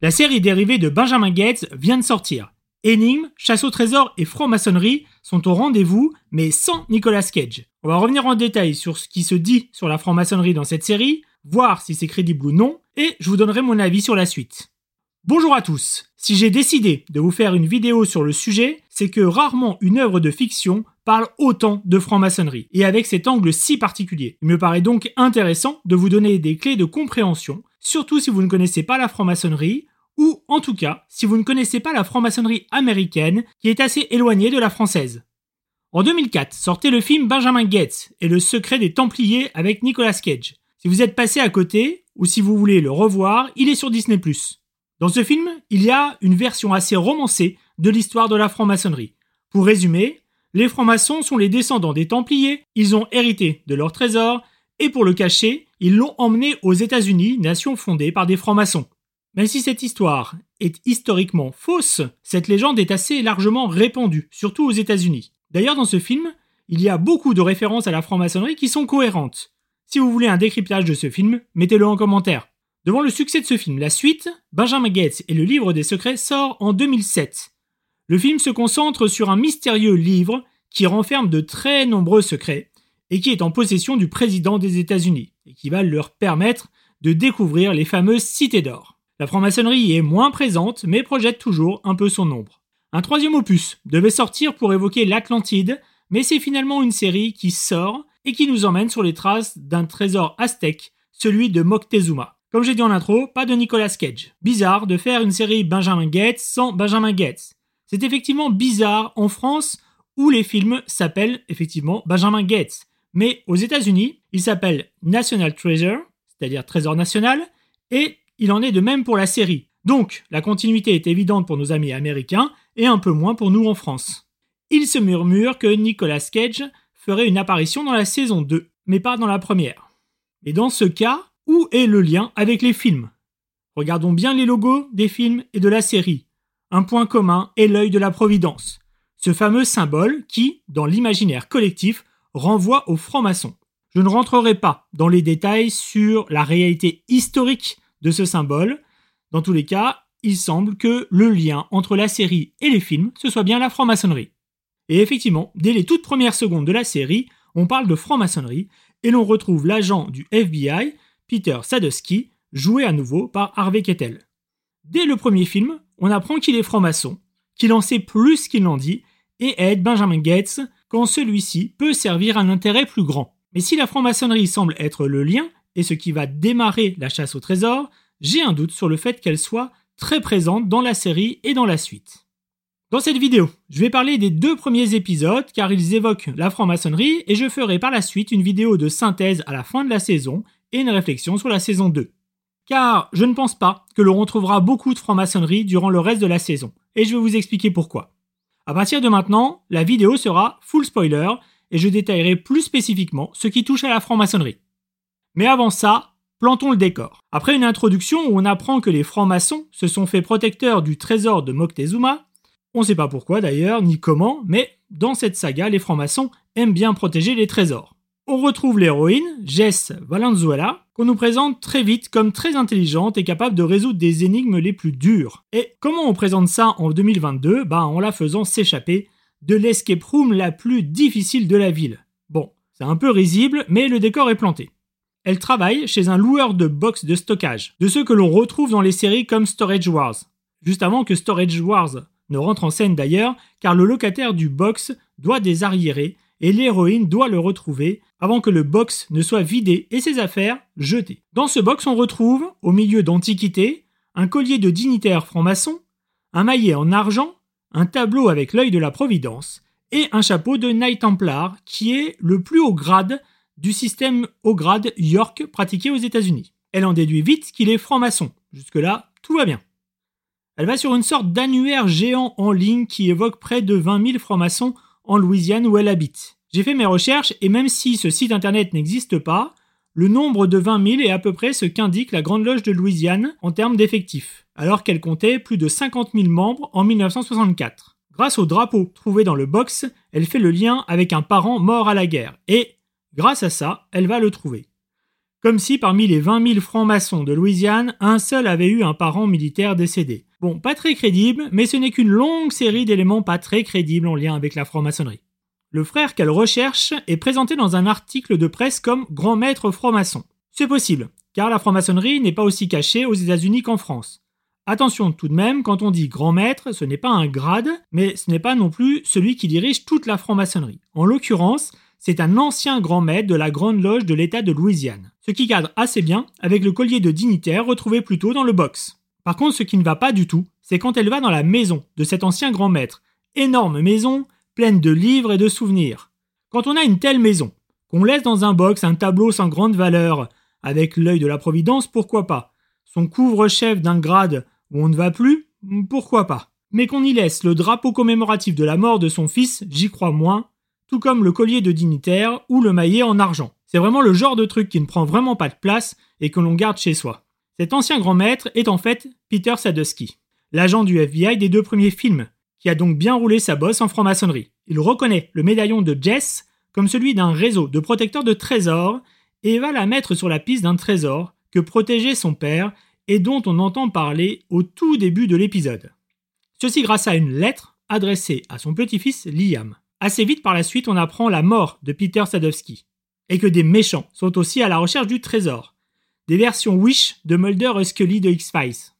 La série dérivée de Benjamin Gates vient de sortir. Énigmes, chasse au trésor et franc-maçonnerie sont au rendez-vous, mais sans Nicolas Cage. On va revenir en détail sur ce qui se dit sur la franc-maçonnerie dans cette série, voir si c'est crédible ou non, et je vous donnerai mon avis sur la suite. Bonjour à tous. Si j'ai décidé de vous faire une vidéo sur le sujet, c'est que rarement une œuvre de fiction parle autant de franc-maçonnerie, et avec cet angle si particulier. Il me paraît donc intéressant de vous donner des clés de compréhension, surtout si vous ne connaissez pas la franc-maçonnerie, ou en tout cas, si vous ne connaissez pas la franc-maçonnerie américaine, qui est assez éloignée de la française. En 2004, sortait le film Benjamin Gates et le secret des Templiers avec Nicolas Cage. Si vous êtes passé à côté, ou si vous voulez le revoir, il est sur Disney+. Dans ce film, il y a une version assez romancée de l'histoire de la franc-maçonnerie. Pour résumer, les francs-maçons sont les descendants des Templiers, ils ont hérité de leur trésor, et pour le cacher, ils l'ont emmené aux États-Unis, nation fondée par des francs-maçons. Même si cette histoire est historiquement fausse, cette légende est assez largement répandue, surtout aux États-Unis. D'ailleurs, dans ce film, il y a beaucoup de références à la franc-maçonnerie qui sont cohérentes. Si vous voulez un décryptage de ce film, mettez-le en commentaire. Devant le succès de ce film, la suite, Benjamin Gates et le livre des secrets sort en 2007. Le film se concentre sur un mystérieux livre qui renferme de très nombreux secrets et qui est en possession du président des États-Unis et qui va leur permettre de découvrir les fameuses cités d'or. La franc-maçonnerie est moins présente mais projette toujours un peu son ombre. Un troisième opus devait sortir pour évoquer l'Atlantide, mais c'est finalement une série qui sort et qui nous emmène sur les traces d'un trésor aztèque, celui de Moctezuma. Comme j'ai dit en intro, pas de Nicolas Cage. Bizarre de faire une série Benjamin Gates sans Benjamin Gates. C'est effectivement bizarre en France où les films s'appellent effectivement Benjamin Gates. Mais aux États-Unis, il s'appelle National Treasure, c'est-à-dire Trésor National, et il en est de même pour la série. Donc, la continuité est évidente pour nos amis américains et un peu moins pour nous en France. Il se murmure que Nicolas Cage ferait une apparition dans la saison 2, mais pas dans la première. Et dans ce cas, où est le lien avec les films? Regardons bien les logos des films et de la série. Un point commun est l'œil de la Providence, ce fameux symbole qui, dans l'imaginaire collectif, renvoie aux francs-maçons. Je ne rentrerai pas dans les détails sur la réalité historique de ce symbole. Dans tous les cas, il semble que le lien entre la série et les films, ce soit bien la franc-maçonnerie. Et effectivement, dès les toutes premières secondes de la série, on parle de franc-maçonnerie et l'on retrouve l'agent du FBI, Peter Sadusky, joué à nouveau par Harvey Keitel. Dès le premier film, on apprend qu'il est franc-maçon, qu'il en sait plus qu'il n'en dit, et aide Benjamin Gates quand celui-ci peut servir un intérêt plus grand. Mais si la franc-maçonnerie semble être le lien, et ce qui va démarrer la chasse au trésor, j'ai un doute sur le fait qu'elle soit très présente dans la série et dans la suite. Dans cette vidéo, je vais parler des deux premiers épisodes car ils évoquent la franc-maçonnerie et je ferai par la suite une vidéo de synthèse à la fin de la saison et une réflexion sur la saison 2. Car je ne pense pas que l'on retrouvera beaucoup de franc-maçonnerie durant le reste de la saison, et je vais vous expliquer pourquoi. À partir de maintenant, la vidéo sera full spoiler, et je détaillerai plus spécifiquement ce qui touche à la franc-maçonnerie. Mais avant ça, plantons le décor. Après une introduction où on apprend que les francs-maçons se sont fait protecteurs du trésor de Moctezuma, on ne sait pas pourquoi d'ailleurs, ni comment, mais dans cette saga, les francs-maçons aiment bien protéger les trésors. On retrouve l'héroïne, Jess Valenzuela, qu'on nous présente très vite comme très intelligente et capable de résoudre des énigmes les plus dures. Et comment on présente ça en 2022 ? En la faisant s'échapper de l'escape room la plus difficile de la ville. Bon, c'est un peu risible, mais le décor est planté. Elle travaille chez un loueur de box de stockage, de ceux que l'on retrouve dans les séries comme Storage Wars. Juste avant que Storage Wars ne rentre en scène d'ailleurs, car le locataire du box doit des arriérés, et l'héroïne doit le retrouver avant que le box ne soit vidé et ses affaires jetées. Dans ce box, on retrouve, au milieu d'antiquités, un collier de dignitaires francs-maçons, un maillet en argent, un tableau avec l'œil de la Providence et un chapeau de Knight Templar qui est le plus haut grade du système haut grade York pratiqué aux États-Unis. Elle en déduit vite qu'il est franc-maçon. Jusque-là, tout va bien. Elle va sur une sorte d'annuaire géant en ligne qui évoque près de 20 000 francs-maçons en Louisiane où elle habite. J'ai fait mes recherches et même si ce site internet n'existe pas, le nombre de 20 000 est à peu près ce qu'indique la Grande Loge de Louisiane en termes d'effectifs, alors qu'elle comptait plus de 50 000 membres en 1964. Grâce au drapeau trouvé dans le box, elle fait le lien avec un parent mort à la guerre et, grâce à ça, elle va le trouver. Comme si parmi les 20 000 francs-maçons de Louisiane, un seul avait eu un parent militaire décédé. Bon, pas très crédible, mais ce n'est qu'une longue série d'éléments pas très crédibles en lien avec la franc-maçonnerie. Le frère qu'elle recherche est présenté dans un article de presse comme « grand maître franc-maçon ». C'est possible, car la franc-maçonnerie n'est pas aussi cachée aux États-Unis qu'en France. Attention tout de même, quand on dit « grand maître », ce n'est pas un grade, mais ce n'est pas non plus celui qui dirige toute la franc-maçonnerie. En l'occurrence, c'est un ancien grand maître de la Grande Loge de l'État de Louisiane, ce qui cadre assez bien avec le collier de dignitaire retrouvé plus tôt dans le box. Par contre, ce qui ne va pas du tout, c'est quand elle va dans la maison de cet ancien grand maître. Énorme maison, pleine de livres et de souvenirs. Quand on a une telle maison, qu'on laisse dans un box un tableau sans grande valeur, avec l'œil de la Providence, pourquoi pas ? Son couvre-chef d'un grade où on ne va plus, pourquoi pas ? Mais qu'on y laisse le drapeau commémoratif de la mort de son fils, j'y crois moins, tout comme le collier de dignitaire ou le maillet en argent. C'est vraiment le genre de truc qui ne prend vraiment pas de place et que l'on garde chez soi. Cet ancien grand maître est en fait Peter Sadusky, l'agent du FBI des deux premiers films, qui a donc bien roulé sa bosse en franc-maçonnerie. Il reconnaît le médaillon de Jess comme celui d'un réseau de protecteurs de trésors et va la mettre sur la piste d'un trésor que protégeait son père et dont on entend parler au tout début de l'épisode. Ceci grâce à une lettre adressée à son petit-fils Liam. Assez vite par la suite, on apprend la mort de Peter Sadusky et que des méchants sont aussi à la recherche du trésor. Des versions Wish de Mulder et Scully de X-Files.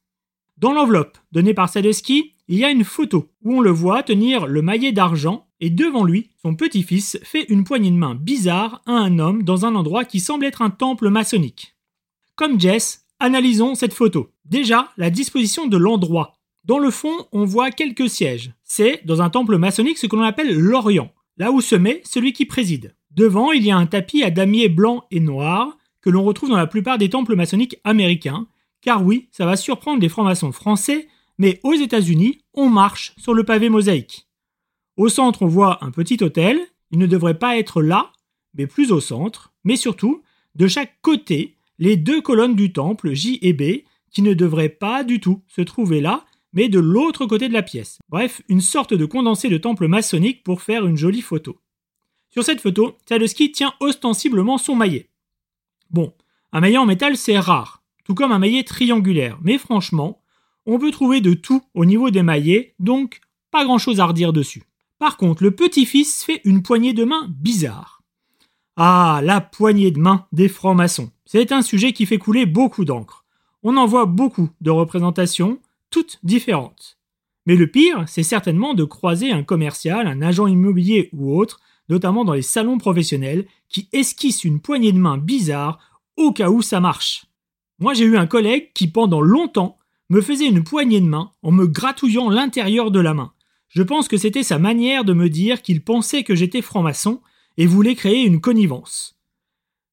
Dans l'enveloppe donnée par Sadusky, il y a une photo où on le voit tenir le maillet d'argent et devant lui, son petit-fils fait une poignée de main bizarre à un homme dans un endroit qui semble être un temple maçonnique. Comme Jess, analysons cette photo. Déjà, la disposition de l'endroit. Dans le fond, on voit quelques sièges. C'est, dans un temple maçonnique, ce que l'on appelle l'Orient, là où se met celui qui préside. Devant, il y a un tapis à damier blanc et noir, que l'on retrouve dans la plupart des temples maçonniques américains, car oui, ça va surprendre les francs-maçons français, mais aux États-Unis, on marche sur le pavé mosaïque. Au centre, on voit un petit autel, il ne devrait pas être là, mais plus au centre, mais surtout, de chaque côté, les deux colonnes du temple, J et B, qui ne devraient pas du tout se trouver là, mais de l'autre côté de la pièce. Bref, une sorte de condensé de temple maçonnique pour faire une jolie photo. Sur cette photo, Sadusky tient ostensiblement son maillet. Bon, un maillet en métal c'est rare, tout comme un maillet triangulaire, mais franchement, on peut trouver de tout au niveau des maillets, donc pas grand chose à redire dessus. Par contre, le petit-fils fait une poignée de main bizarre. Ah, la poignée de main des francs-maçons, c'est un sujet qui fait couler beaucoup d'encre. On en voit beaucoup de représentations, toutes différentes. Mais le pire, c'est certainement de croiser un commercial, un agent immobilier ou autre, notamment dans les salons professionnels, qui esquissent une poignée de main bizarre au cas où ça marche. Moi j'ai eu un collègue qui pendant longtemps me faisait une poignée de main en me gratouillant l'intérieur de la main. Je pense que c'était sa manière de me dire qu'il pensait que j'étais franc-maçon et voulait créer une connivence.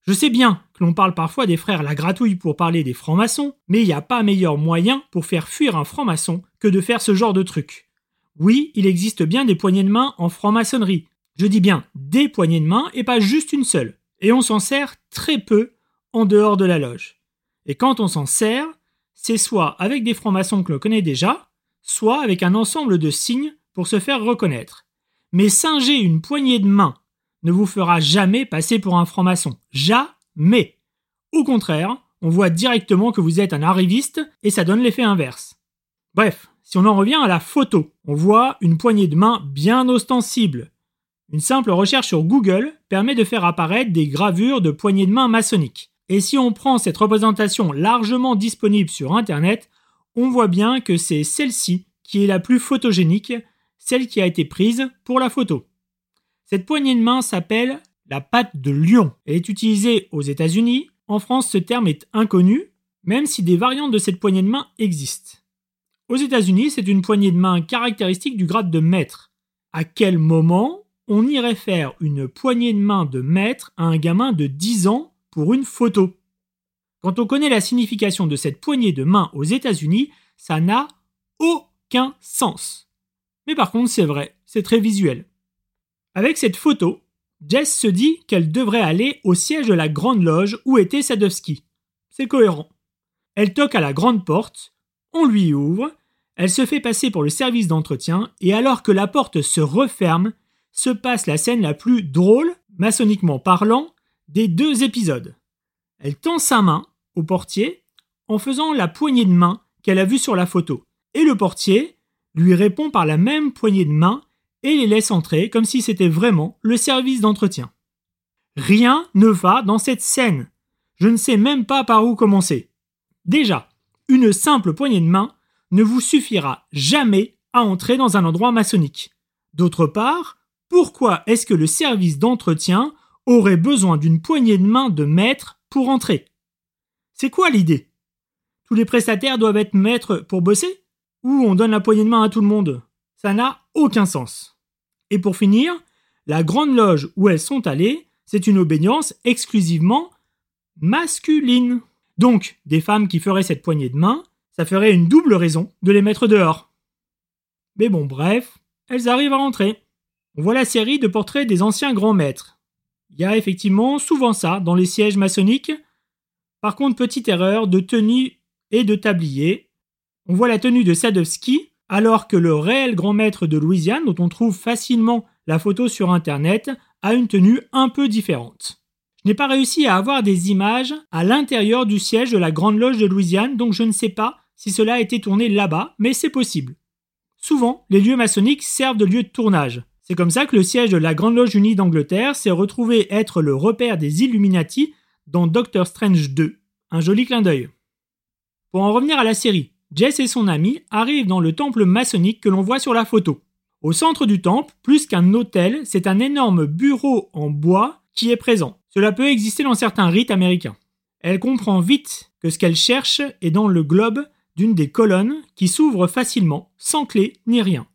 Je sais bien que l'on parle parfois des frères Lagratouille pour parler des francs-maçons, mais il n'y a pas meilleur moyen pour faire fuir un franc-maçon que de faire ce genre de truc. Oui, il existe bien des poignées de main en franc-maçonnerie, je dis bien des poignées de main et pas juste une seule. Et on s'en sert très peu en dehors de la loge. Et quand on s'en sert, c'est soit avec des francs-maçons que l'on connaît déjà, soit avec un ensemble de signes pour se faire reconnaître. Mais singer une poignée de main ne vous fera jamais passer pour un franc-maçon. Jamais. Au contraire, on voit directement que vous êtes un arriviste et ça donne l'effet inverse. Bref, si on en revient à la photo, on voit une poignée de main bien ostensible. Une simple recherche sur Google permet de faire apparaître des gravures de poignées de main maçonniques. Et si on prend cette représentation largement disponible sur Internet, on voit bien que c'est celle-ci qui est la plus photogénique, celle qui a été prise pour la photo. Cette poignée de main s'appelle la patte de lion. Elle est utilisée aux États-Unis. En France, ce terme est inconnu, même si des variantes de cette poignée de main existent. Aux États-Unis, c'est une poignée de main caractéristique du grade de maître. À quel moment on irait faire une poignée de main de maître à un gamin de 10 ans pour une photo? Quand on connaît la signification de cette poignée de main aux États-Unis, ça n'a aucun sens. Mais par contre, c'est vrai, c'est très visuel. Avec cette photo, Jess se dit qu'elle devrait aller au siège de la Grande Loge où était Sadusky. C'est cohérent. Elle toque à la grande porte, on lui ouvre, elle se fait passer pour le service d'entretien et alors que la porte se referme, se passe la scène la plus drôle, maçonniquement parlant, des deux épisodes. Elle tend sa main au portier en faisant la poignée de main qu'elle a vue sur la photo. Et le portier lui répond par la même poignée de main et les laisse entrer comme si c'était vraiment le service d'entretien. Rien ne va dans cette scène. Je ne sais même pas par où commencer. Déjà, une simple poignée de main ne vous suffira jamais à entrer dans un endroit maçonnique. D'autre part, pourquoi est-ce que le service d'entretien aurait besoin d'une poignée de main de maître pour entrer ? C'est quoi l'idée ? Tous les prestataires doivent être maîtres pour bosser ? Ou on donne la poignée de main à tout le monde ? Ça n'a aucun sens. Et pour finir, la grande loge où elles sont allées, c'est une obédience exclusivement masculine. Donc, des femmes qui feraient cette poignée de main, ça ferait une double raison de les mettre dehors. Mais bon, bref, elles arrivent à rentrer. On voit la série de portraits des anciens grands maîtres. Il y a effectivement souvent ça dans les sièges maçonniques. Par contre, petite erreur de tenue et de tablier. On voit la tenue de Sadusky, alors que le réel grand maître de Louisiane, dont on trouve facilement la photo sur Internet, a une tenue un peu différente. Je n'ai pas réussi à avoir des images à l'intérieur du siège de la Grande Loge de Louisiane, donc je ne sais pas si cela a été tourné là-bas, mais c'est possible. Souvent, les lieux maçonniques servent de lieu de tournage. C'est comme ça que le siège de la Grande Loge Unie d'Angleterre s'est retrouvé être le repère des Illuminati dans Doctor Strange 2. Un joli clin d'œil. Pour en revenir à la série, Jess et son ami arrivent dans le temple maçonnique que l'on voit sur la photo. Au centre du temple, plus qu'un hôtel, c'est un énorme bureau en bois qui est présent. Cela peut exister dans certains rites américains. Elle comprend vite que ce qu'elle cherche est dans le globe d'une des colonnes qui s'ouvre facilement, sans clé ni rien.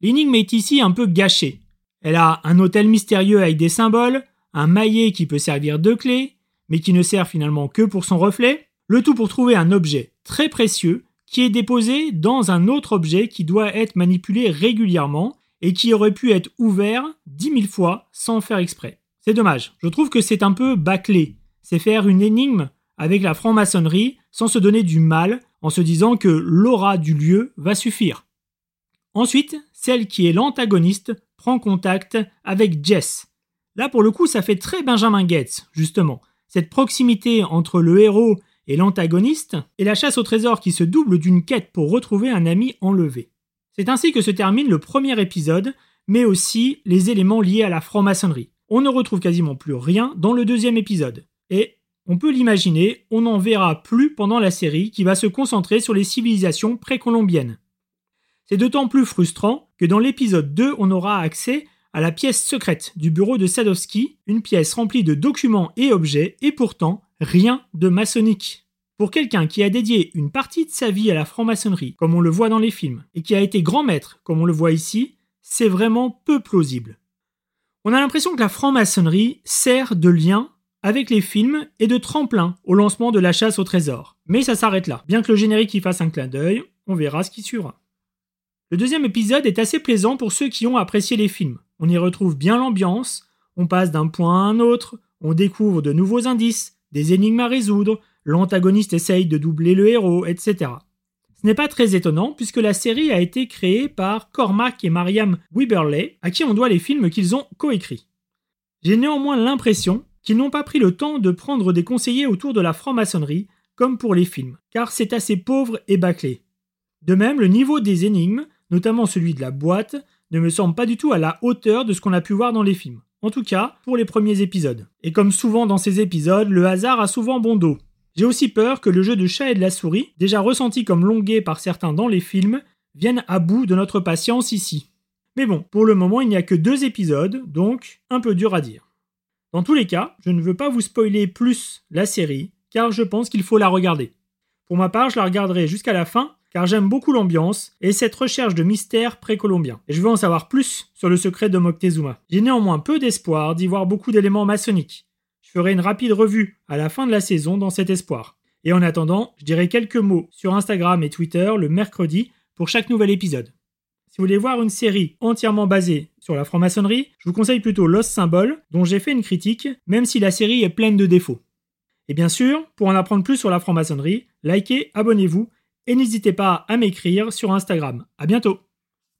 L'énigme est ici un peu gâchée. Elle a un hôtel mystérieux avec des symboles, un maillet qui peut servir de clé, mais qui ne sert finalement que pour son reflet, le tout pour trouver un objet très précieux qui est déposé dans un autre objet qui doit être manipulé régulièrement et qui aurait pu être ouvert 10 000 fois sans faire exprès. C'est dommage, je trouve que c'est un peu bâclé. C'est faire une énigme avec la franc-maçonnerie sans se donner du mal en se disant que l'aura du lieu va suffire. Ensuite, celle qui est l'antagoniste prend contact avec Jess. Là, pour le coup, ça fait très Benjamin Gates, justement. Cette proximité entre le héros et l'antagoniste et la chasse au trésor qui se double d'une quête pour retrouver un ami enlevé. C'est ainsi que se termine le premier épisode, mais aussi les éléments liés à la franc-maçonnerie. On ne retrouve quasiment plus rien dans le deuxième épisode. Et, on peut l'imaginer, on n'en verra plus pendant la série qui va se concentrer sur les civilisations précolombiennes. C'est d'autant plus frustrant que dans l'épisode 2, on aura accès à la pièce secrète du bureau de Sadusky, une pièce remplie de documents et objets, et pourtant, rien de maçonnique. Pour quelqu'un qui a dédié une partie de sa vie à la franc-maçonnerie, comme on le voit dans les films, et qui a été grand maître, comme on le voit ici, c'est vraiment peu plausible. On a l'impression que la franc-maçonnerie sert de lien avec les films et de tremplin au lancement de la chasse au trésor. Mais ça s'arrête là. Bien que le générique y fasse un clin d'œil, on verra ce qui suivra. Le deuxième épisode est assez plaisant pour ceux qui ont apprécié les films. On y retrouve bien l'ambiance, on passe d'un point à un autre, on découvre de nouveaux indices, des énigmes à résoudre, l'antagoniste essaye de doubler le héros, etc. Ce n'est pas très étonnant puisque la série a été créée par Cormac et Mariam Wiberley, à qui on doit les films qu'ils ont coécrits. J'ai néanmoins l'impression qu'ils n'ont pas pris le temps de prendre des conseillers autour de la franc-maçonnerie, comme pour les films, car c'est assez pauvre et bâclé. De même, le niveau des énigmes, notamment celui de la boîte, ne me semble pas du tout à la hauteur de ce qu'on a pu voir dans les films. En tout cas, pour les premiers épisodes. Et comme souvent dans ces épisodes, le hasard a souvent bon dos. J'ai aussi peur que le jeu de chat et de la souris, déjà ressenti comme longué par certains dans les films, vienne à bout de notre patience ici. Mais bon, pour le moment, il n'y a que 2 épisodes, donc un peu dur à dire. Dans tous les cas, je ne veux pas vous spoiler plus la série, car je pense qu'il faut la regarder. Pour ma part, je la regarderai jusqu'à la fin, car j'aime beaucoup l'ambiance et cette recherche de mystères précolombiens. Et je veux en savoir plus sur le secret de Moctezuma. J'ai néanmoins peu d'espoir d'y voir beaucoup d'éléments maçonniques. Je ferai une rapide revue à la fin de la saison dans cet espoir. Et en attendant, je dirai quelques mots sur Instagram et Twitter le mercredi pour chaque nouvel épisode. Si vous voulez voir une série entièrement basée sur la franc-maçonnerie, je vous conseille plutôt Lost Symbol, dont j'ai fait une critique, même si la série est pleine de défauts. Et bien sûr, pour en apprendre plus sur la franc-maçonnerie, likez, abonnez-vous, et n'hésitez pas à m'écrire sur Instagram. À bientôt!